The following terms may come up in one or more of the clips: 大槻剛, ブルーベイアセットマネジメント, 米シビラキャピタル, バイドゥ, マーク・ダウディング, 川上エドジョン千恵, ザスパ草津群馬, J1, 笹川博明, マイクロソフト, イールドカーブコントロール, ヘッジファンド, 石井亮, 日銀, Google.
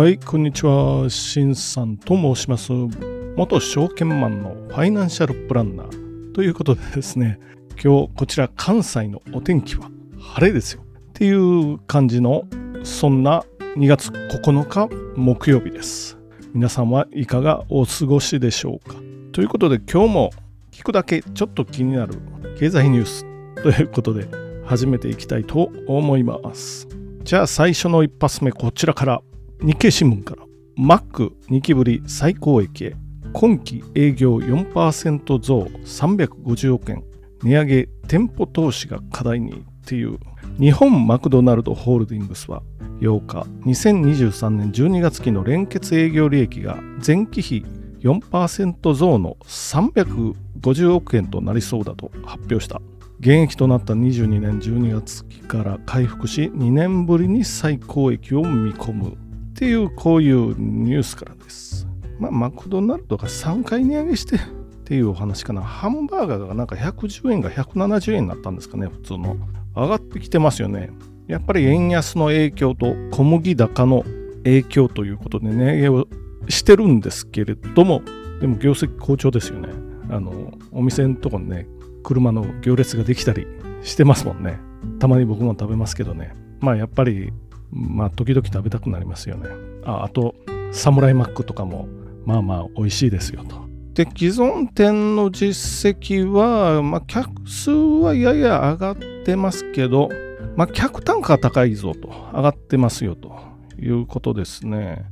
はい、こんにちは。しんさんと申します。元証券マンのファイナンシャルプランナーということでですね、今日こちら関西のお天気は晴れですよっていう感じの、そんな2月9日木曜日です。皆さんはいかがお過ごしでしょうか。ということで今日も聞くだけちょっと気になる経済ニュースということで始めていきたいと思います。じゃあ最初の一発目、こちらから日経新聞から、マック2期ぶり最高益へ、今期営業 4% 増350億円、値上げ店舗投資が課題にっていう。日本マクドナルドホールディングスは8日、2023年12月期の連結営業利益が前期比 4% 増の350億円となりそうだと発表した。減益となった22年12月期から回復し、2年ぶりに最高益を見込むっていう、こういうニュースからです。マクドナルドが3回値上げしてっていうお話かな。ハンバーガーがなんか110円が170円になったんですかね。普通の上がってきてますよね。やっぱり円安の影響と小麦高の影響ということで値上げをしてるんですけれども、でも業績好調ですよね。お店のとこにね、車の行列ができたりしてますもんね。たまに僕も食べますけどね。やっぱり時々食べたくなりますよね。あとサムライマックとかも美味しいですよと。で、既存店の実績は、客数はやや上がってますけど、客単価が高いぞと、上がってますよということですね。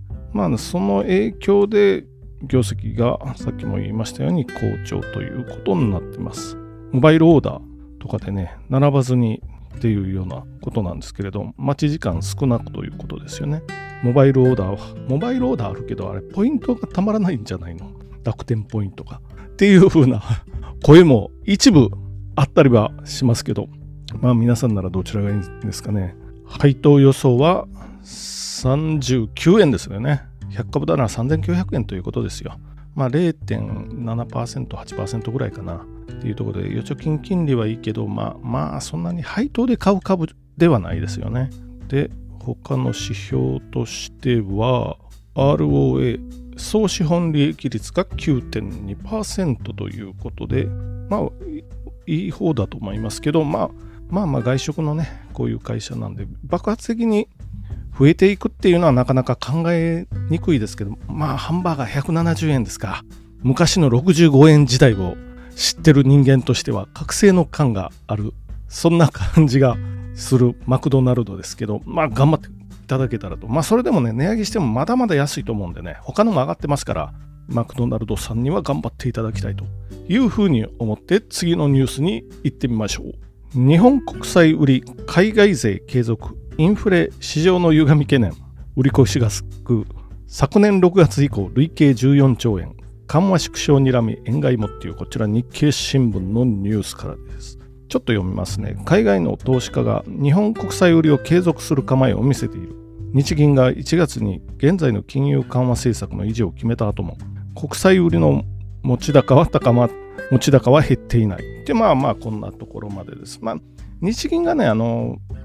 その影響で業績がさっきも言いましたように好調ということになってます。モバイルオーダーとかでね、並ばずにっていうようなことなんですけれど、待ち時間少なくということですよね。モバイルオーダーあるけど、あれポイントがたまらないんじゃないの、楽天ポイントがっていう風な声も一部あったりはしますけど、皆さんならどちらがいいんですかね。配当予想は39円ですよね。100株だな、3900円ということですよ。0.7%、8% ぐらいかなっていうところで、預貯金金利はいいけど、そんなに配当で買う株ではないですよね。で、他の指標としては ROA 総資本利益率が 9.2% ということで、いい方だと思いますけど、外食のね、こういう会社なんで爆発的に増えていくっていうのはなかなか考えにくいですけど、ハンバーガー170円ですか。昔の65円時代を知ってる人間としては覚醒の感がある、そんな感じがするマクドナルドですけど、頑張っていただけたらと。それでもね、値上げしてもまだまだ安いと思うんでね、他のも上がってますから、マクドナルドさんには頑張っていただきたいというふうに思って、次のニュースに行ってみましょう。日本国債売り、海外勢継続、インフレ市場の歪み懸念、売り越しが救う。昨年6月以降累計14兆円緩和縮小にらみ円買いもっていう、こちら日経新聞のニュースからです。ちょっと読みますね。海外の投資家が日本国債売りを継続する構えを見せている。日銀が1月に現在の金融緩和政策の維持を決めた後も、国債売りの持ち高は減っていない。で、こんなところまでです。日銀がね、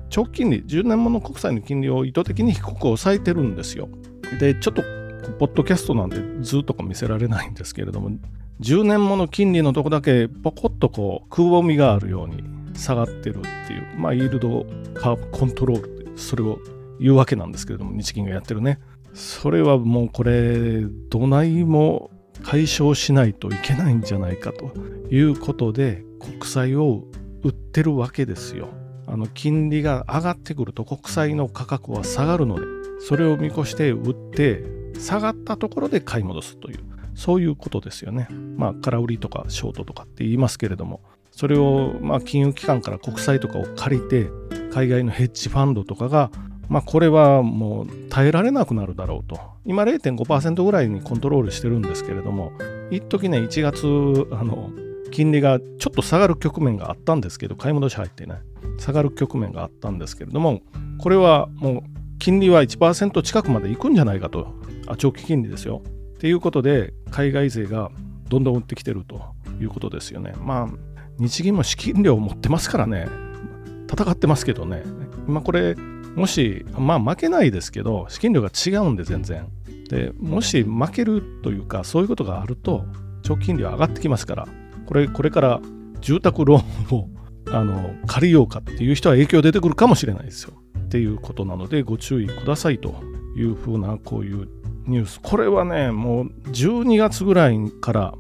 長期金利、10年もの国債の金利を意図的に低く抑えてるんですよ。で、ちょっと、ポッドキャストなんで図とか見せられないんですけれども、10年もの金利のとこだけ、ポコッとくぼみがあるように下がってるっていう、イールドカーブコントロールって、それを言うわけなんですけれども、日銀がやってるね。それはもうこれ、どないも解消しないといけないんじゃないかということで、国債を売ってるわけですよ。金利が上がってくると国債の価格は下がるので、それを見越して売って下がったところで買い戻すという、そういうことですよね。空売りとかショートとかって言いますけれども、それを金融機関から国債とかを借りて、海外のヘッジファンドとかがこれはもう耐えられなくなるだろうと。今 0.5% ぐらいにコントロールしてるんですけれども、一時ね、1月金利がちょっと下がる局面があったんですけど、買い戻し入ってね、下がる局面があったんですけれども、これはもう金利は 1% 近くまでいくんじゃないかと、長期金利ですよっていうことで、海外勢がどんどん売ってきてるということですよね。日銀も資金量を持ってますからね、戦ってますけどね。今これもし、まあ負けないですけど資金量が違うんで全然。でもし負けるというかそういうことがあると貯金量上がってきますから、これから住宅ローンを借りようかっていう人は影響出てくるかもしれないですよっていうことなので、ご注意くださいというふうなこういうニュース。これはね、もう12月ぐらいから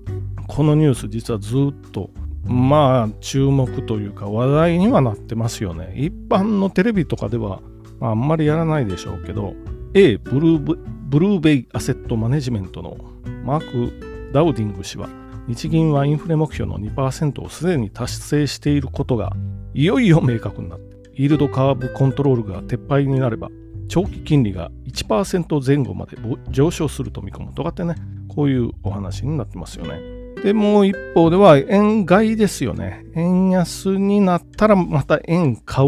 このニュース実はずっとまあ注目というか話題にはなってますよね。一般のテレビとかではあんまりやらないでしょうけど、ブルーベイアセットマネジメントのマーク・ダウディング氏は、日銀はインフレ目標の 2% をすでに達成していることがいよいよ明確になって、イールドカーブコントロールが撤廃になれば長期金利が 1% 前後まで上昇すると見込むとかってね、こういうお話になってますよね。でもう一方では円買いですよね。円安になったらまた円買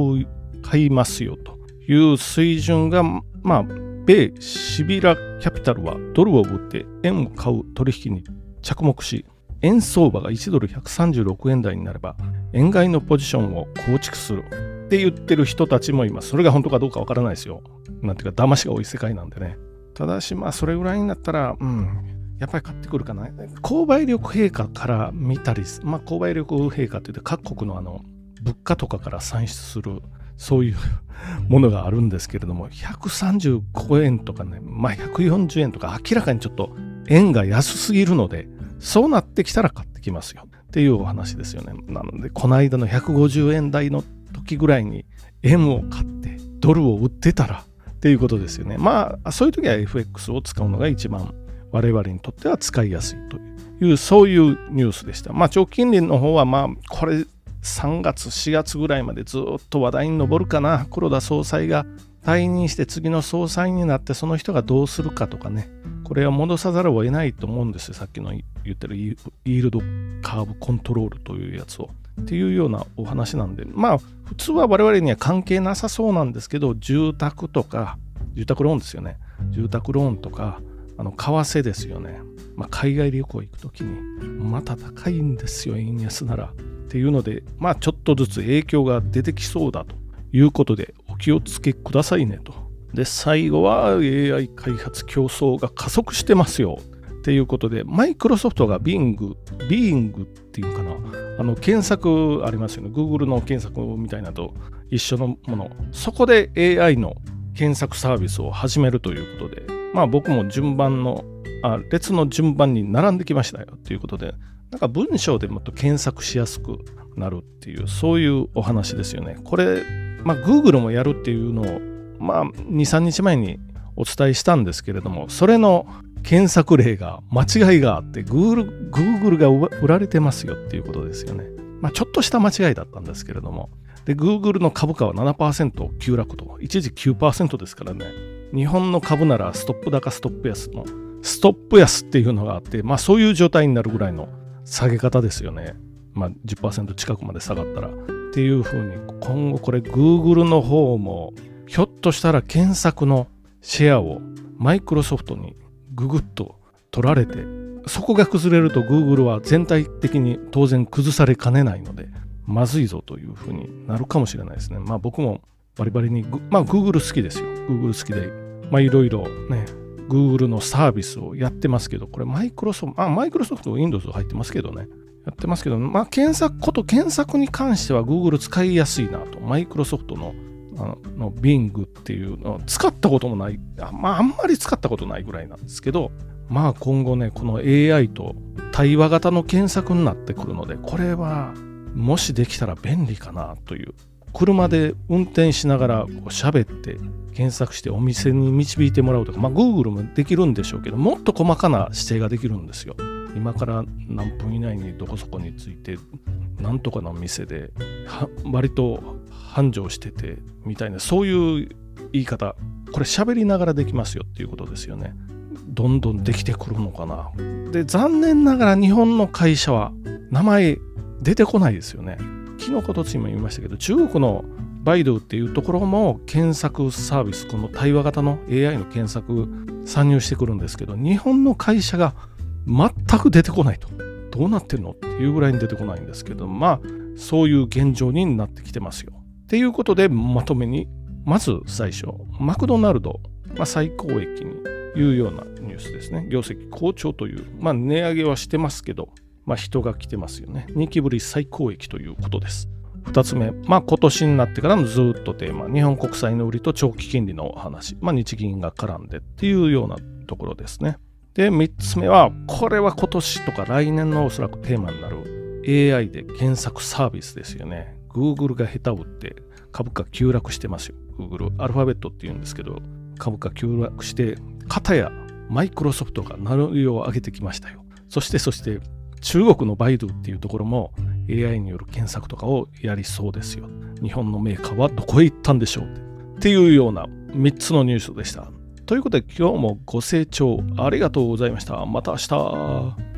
いますよという水準が、まあ米シビラキャピタルはドルを売って円を買う取引に着目し、円相場が1ドル136円台になれば円買いのポジションを構築するって言ってる人たちもいます。それが本当かどうかわからないですよ。なんていうか騙しが多い世界なんでね。ただしまあそれぐらいになったら、やっぱり買ってくるかな。購買力陛下から見たり、まあ購買力陛下って言って各国の物価とかから算出するそういうものがあるんですけれども、135円とかね、まあ140円とか明らかにちょっと円が安すぎるので、そうなってきたら買ってきますよっていうお話ですよね。なのでこの間の150円台の時ぐらいに円を買ってドルを売ってたらっていうことですよね。まあそういう時は FX を使うのが一番我々にとっては使いやすいというそういうニュースでした。まあ長期金利の方はまあこれ3月4月ぐらいまでずっと話題に上るかな。黒田総裁が退任して次の総裁になってその人がどうするかとかね、これは戻さざるを得ないと思うんですよ。さっきの言ってるイールドカーブコントロールというやつをっていうようなお話なんで、まあ普通は我々には関係なさそうなんですけど、住宅とか住宅ローンですよね。住宅ローンとか為替ですよね。まあ、海外旅行行くときにまた高いんですよ、円安ならっていうので、まあちょっとずつ影響が出てきそうだということでお気をつけくださいねと。で最後は AI 開発競争が加速してますよっていうことで、マイクロソフトがビーイングっていうかな、検索ありますよね。 Google の検索みたいなと一緒のもの、そこで AI の検索サービスを始めるということで、まあ僕も列の順番に並んできましたよということで、なんか文章でもっと検索しやすくなるっていうそういうお話ですよね。これ、まあ、Google もやるっていうのを、まあ、2、3日前にお伝えしたんですけれども、それの検索例が間違いがあって Google が売られてますよっていうことですよね。まあ、ちょっとした間違いだったんですけれども、で Google の株価は 7% 急落と、一時 9% ですからね。日本の株ならストップ高ストップ安のストップ安っていうのがあって、まあ、そういう状態になるぐらいの下げ方ですよね。まあ、10% 近くまで下がったらっていうふうに、今後これ Google の方もひょっとしたら検索のシェアをマイクロソフトにググッと取られて、そこが崩れると Google は全体的に当然崩されかねないのでまずいぞというふうになるかもしれないですね。まあ僕もバリバリに、まあ Google 好きですよ。Google 好きで、まあいろいろねGoogle のサービスをやってますけど、これマイクロソフト Windows 入ってますけどね、やってますけど、まあ検索に関しては Google 使いやすいなと。マイクロソフトの Bing っていうのを使ったこともない、まああんまり使ったことないぐらいなんですけど、まあ今後ね、この AI と対話型の検索になってくるので、これはもしできたら便利かなという。車で運転しながら喋って検索してお店に導いてもらうとか、まあ Google もできるんでしょうけど、もっと細かな指定ができるんですよ。今から何分以内にどこそこについてなんとかの店で割と繁盛しててみたいな、そういう言い方、これ喋りながらできますよっていうことですよね。どんどんできてくるのかな。で残念ながら日本の会社は名前出てこないですよね。昨日ことついも言いましたけど、中国のバイドゥっていうところも検索サービス、この対話型の AI の検索参入してくるんですけど、日本の会社が全く出てこないと、どうなってるのっていうぐらいに出てこないんですけど、まあそういう現状になってきてますよっていうことで、まとめにまず最初、マクドナルド、最高益にいうようなニュースですね。業績好調という、値上げはしてますけど、人が来てますよね。2期ぶり最高益ということです。2つ目、今年になってからのずっとテーマ、日本国債の売りと長期金利の話、日銀が絡んでっていうようなところですね。で、3つ目は、これは今年とか来年のおそらくテーマになる AI で検索サービスですよね。Google が下手を打って株価急落してますよ。Google、アルファベットっていうんですけど、株価急落して、片やマイクロソフトが名乗りを上げてきましたよ。そして、中国のバイドゥっていうところも AI による検索とかをやりそうですよ。日本のメーカーはどこへ行ったんでしょうっていうような3つのニュースでした。ということで今日もご清聴ありがとうございました。また明日。